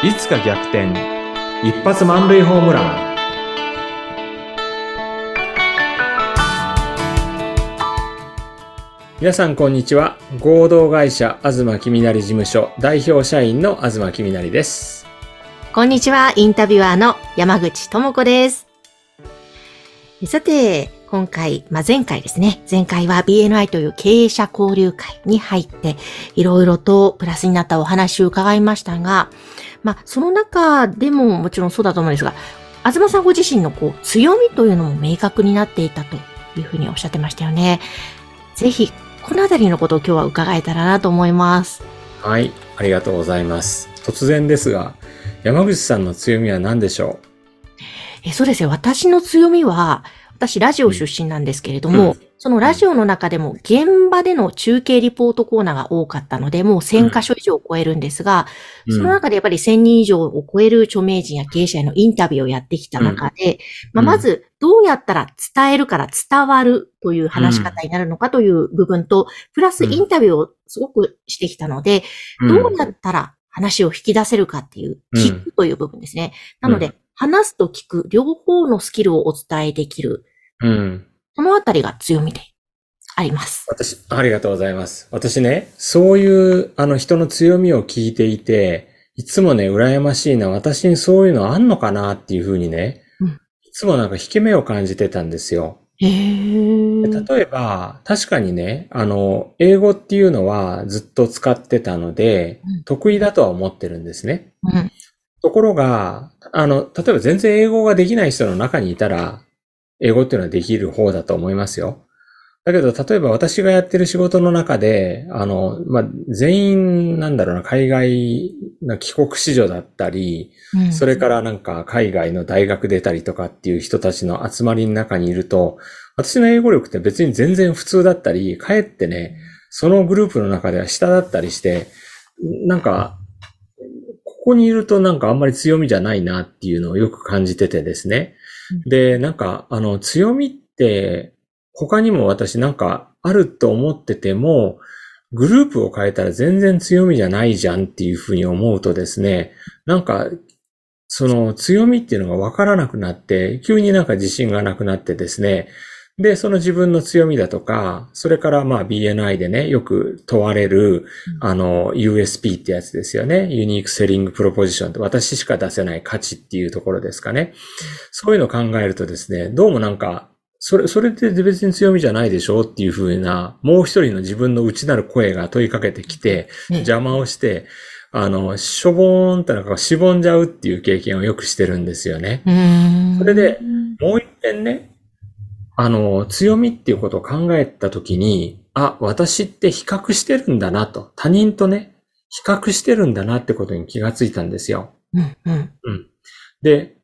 いつか逆転、一発満塁ホームラン。皆さんこんにちは。合同会社東公成事務所代表社員の東公成です。こんにちは。インタビュアーの山口智子です。さて今回、前回ですね。前回は BNI という経営者交流会に入って、いろいろとプラスになったお話を伺いましたが、その中でももちろんそうだと思うんですが、東さんご自身の強みというのも明確になっていたというふうにおっしゃってましたよね。ぜひ、このあたりのことを今日は伺えたらなと思います。はい、ありがとうございます。突然ですが、山口さんの強みは何でしょう？そうですね。私の強みは、私、ラジオ出身なんですけれども、そのラジオの中でも現場での中継リポートコーナーが多かったので、もう1000カ所以上を超えるんですが、その中でやっぱり1000人以上を超える著名人や経営者へのインタビューをやってきた中で、まずどうやったら伝えるから伝わるという話し方になるのかという部分と、プラスインタビューをすごくしてきたので、どうやったら話を引き出せるかっていう、聞くという部分ですね。なので、話すと聞く両方のスキルをお伝えできる。そのあたりが強みであります。ありがとうございます。私ね、そういう人の強みを聞いていて、いつもね、羨ましいな、私にそういうのあんのかなっていうふうにね、いつも引け目を感じてたんですよ。例えば、確かにね、英語っていうのはずっと使ってたので、得意だとは思ってるんですね。ところが、例えば全然英語ができない人の中にいたら、英語っていうのはできる方だと思いますよ。だけど、例えば私がやってる仕事の中で、全員、海外の帰国子女だったり、それから海外の大学出たりとかっていう人たちの集まりの中にいると、私の英語力って別に全然普通だったり、かえってね、そのグループの中では下だったりして、ここにいるとあんまり強みじゃないなっていうのをよく感じててですね。で、強みって他にも私あると思ってても、グループを変えたら全然強みじゃないじゃんっていうふうに思うとですね、その強みっていうのがわからなくなって、急に自信がなくなってですね、で、その自分の強みだとか、それからBNI でね、よく問われる、USP ってやつですよね。ユニークセリングプロポジションって、私しか出せない価値っていうところですかね。そういうのを考えるとですね、どうもそれって別に強みじゃないでしょうっていうふうな、もう一人の自分の内なる声が問いかけてきて、邪魔をして、しょぼーんってしぼんじゃうっていう経験をよくしてるんですよね。それで、もう一遍ね、強みっていうことを考えたときに、私って比較してるんだなと、他人とね、比較してるんだなってことに気がついたんですよ。で、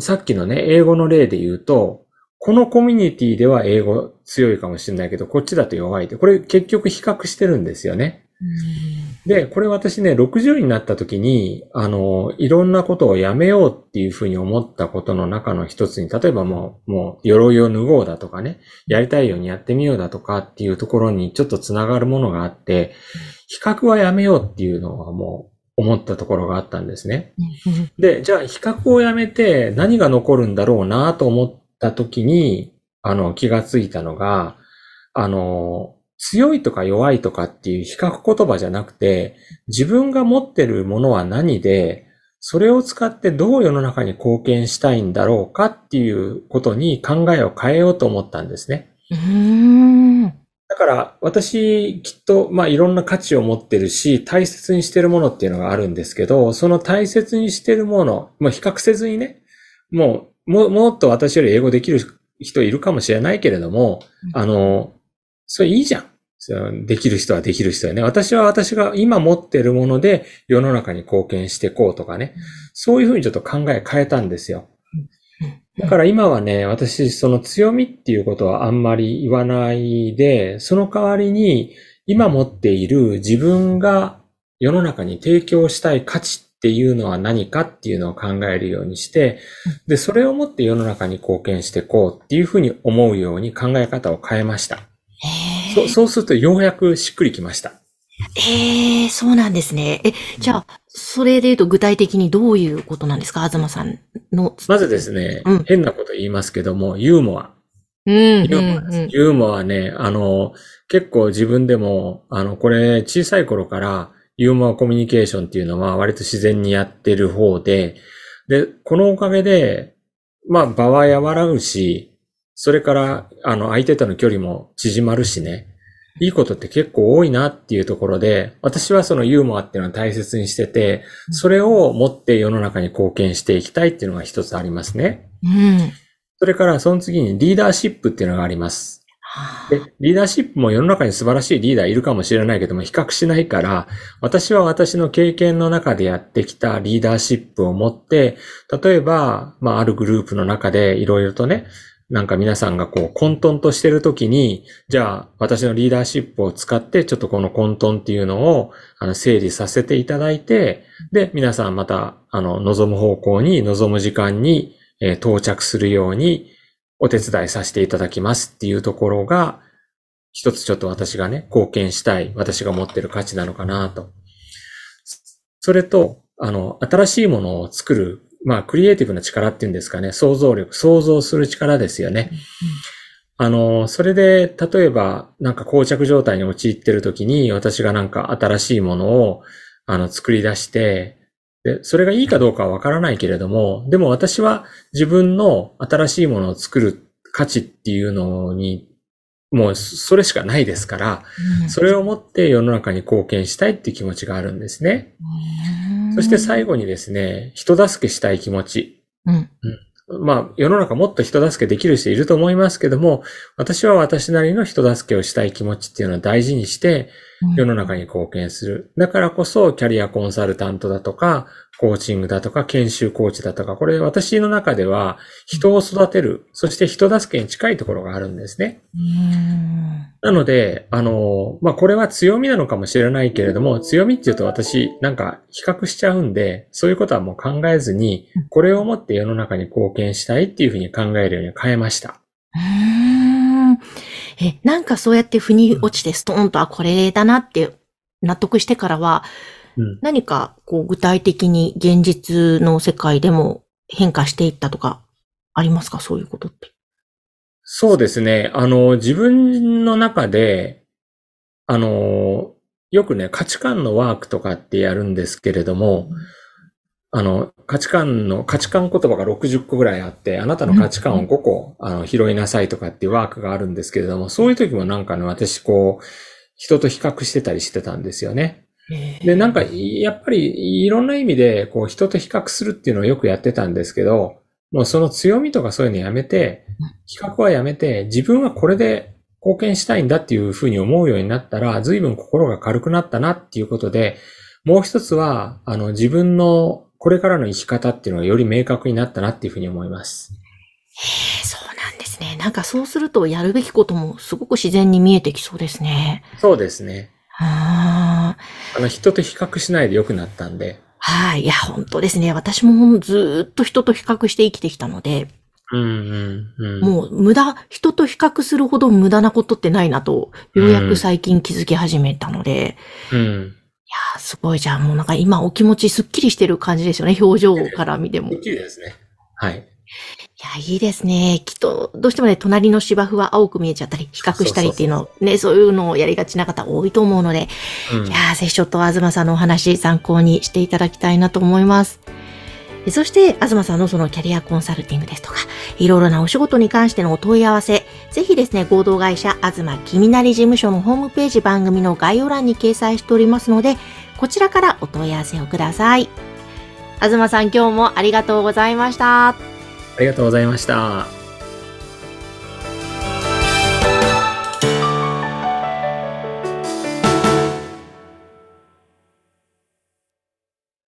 さっきのね、英語の例で言うと、このコミュニティでは英語強いかもしれないけど、こっちだと弱いって、これ結局比較してるんですよね。で、これ私ね、60になった時に、いろんなことをやめようっていうふうに思ったことの中の一つに、例えばもう、鎧を脱ごうだとかね、やりたいようにやってみようだとかっていうところにちょっとつながるものがあって、比較はやめようっていうのはもう思ったところがあったんですね。で、じゃあ比較をやめて何が残るんだろうなと思った時に、気がついたのが、強いとか弱いとかっていう比較言葉じゃなくて、自分が持ってるものは何で、それを使ってどう世の中に貢献したいんだろうかっていうことに考えを変えようと思ったんですね。だから私きっといろんな価値を持ってるし、大切にしてるものっていうのがあるんですけど、その大切にしてるもの、比較せずにね、もっと私より英語できる人いるかもしれないけれども、それいいじゃん。できる人はできる人よね。私が今持っているもので世の中に貢献していこうとかね。そういうふうにちょっと考え変えたんですよ。だから今はね、私その強みっていうことはあんまり言わないで、その代わりに今持っている自分が世の中に提供したい価値っていうのは何かっていうのを考えるようにして、で、それを持って世の中に貢献していこうっていうふうに思うように考え方を変えました。そうするとようやくしっくりきました。そうなんですね。じゃあ、それで言うと具体的にどういうことなんですか、東さんの。まずですね、変なこと言いますけども、ユーモア。ユーモアね、結構自分でも、これ小さい頃からユーモアコミュニケーションっていうのは割と自然にやってる方で、で、このおかげで、まあ場は和らぐし、それから、相手との距離も縮まるしね、いいことって結構多いなっていうところで、私はそのユーモアっていうのは大切にしてて、それを持って世の中に貢献していきたいっていうのが一つありますね。うん。それからその次にリーダーシップっていうのがあります。で、リーダーシップも世の中に素晴らしいリーダーいるかもしれないけども比較しないから、私は私の経験の中でやってきたリーダーシップを持って、例えば、まああるグループの中でいろいろとね、なんか皆さんがこう混沌としてるときに、じゃあ私のリーダーシップを使ってちょっとこの混沌っていうのを整理させていただいて、で皆さんまた望む方向に望む時間に到着するようにお手伝いさせていただきますっていうところが一つちょっと私がね貢献したい私が持ってる価値なのかなと。それと新しいものを作るまあ、クリエイティブな力っていうんですかね。想像力、想像する力ですよね。それで、例えば、なんか膠着状態に陥っているときに、私がなんか新しいものを、作り出して、で、それがいいかどうかはわからないけれども、でも私は自分の新しいものを作る価値っていうのに、もうそれしかないですから、それをもって世の中に貢献したいっていう気持ちがあるんですね。そして最後にですね、人助けしたい気持ち。まあ、世の中もっと人助けできる人いると思いますけども、私は私なりの人助けをしたい気持ちっていうのを大事にして、世の中に貢献する。だからこそ、キャリアコンサルタントだとか、コーチングだとか、研修コーチだとか、これ私の中では、人を育てる、そして人助けに近いところがあるんですね。なので、まあ、これは強みなのかもしれないけれども、強みっていうと私、なんか比較しちゃうんで、そういうことはもう考えずに、これをもって世の中に貢献したいっていうふうに考えるように変えました。なんかそうやって腑に落ちてストーンと、あ、これだなって納得してからは、何かこう具体的に現実の世界でも変化していったとかありますか？そういうことって。そうですね。自分の中で、よくね、価値観のワークとかってやるんですけれども、価値観言葉が60個ぐらいあって、あなたの価値観を5個、拾いなさいとかっていうワークがあるんですけれども、そういう時もなんかね、私こう、人と比較してたりしてたんですよね。で、なんか、やっぱり、いろんな意味で、こう、人と比較するっていうのをよくやってたんですけど、もうその強みとかそういうのやめて、比較はやめて、自分はこれで貢献したいんだっていうふうに思うようになったら、随分心が軽くなったなっていうことで、もう一つは、自分のこれからの生き方っていうのがより明確になったなっていうふうに思います。そうなんですね。なんかそうすると、やるべきこともすごく自然に見えてきそうですね。そうですね。人と比較しないで良くなったんで。はい。いや、本当ですね。私もずっと人と比較して生きてきたので、もう人と比較するほど無駄なことってないなと、ようやく最近気づき始めたので、いや、すごい。じゃあもうなんか今お気持ちすっきりしてる感じですよね。表情から見ても。すっきりですね。はい。いや、いいですね。きっと、どうしてもね、隣の芝生は青く見えちゃったり、比較したりっていうのをね、そういうのをやりがちな方多いと思うので、いや、ぜひちょっと東さんのお話参考にしていただきたいなと思います。そして、東さんのそのキャリアコンサルティングですとか、いろいろなお仕事に関してのお問い合わせ、ぜひですね、合同会社、東きみなり事務所のホームページ番組の概要欄に掲載しておりますので、こちらからお問い合わせをください。東さん、今日もありがとうございました。ありがとうございました。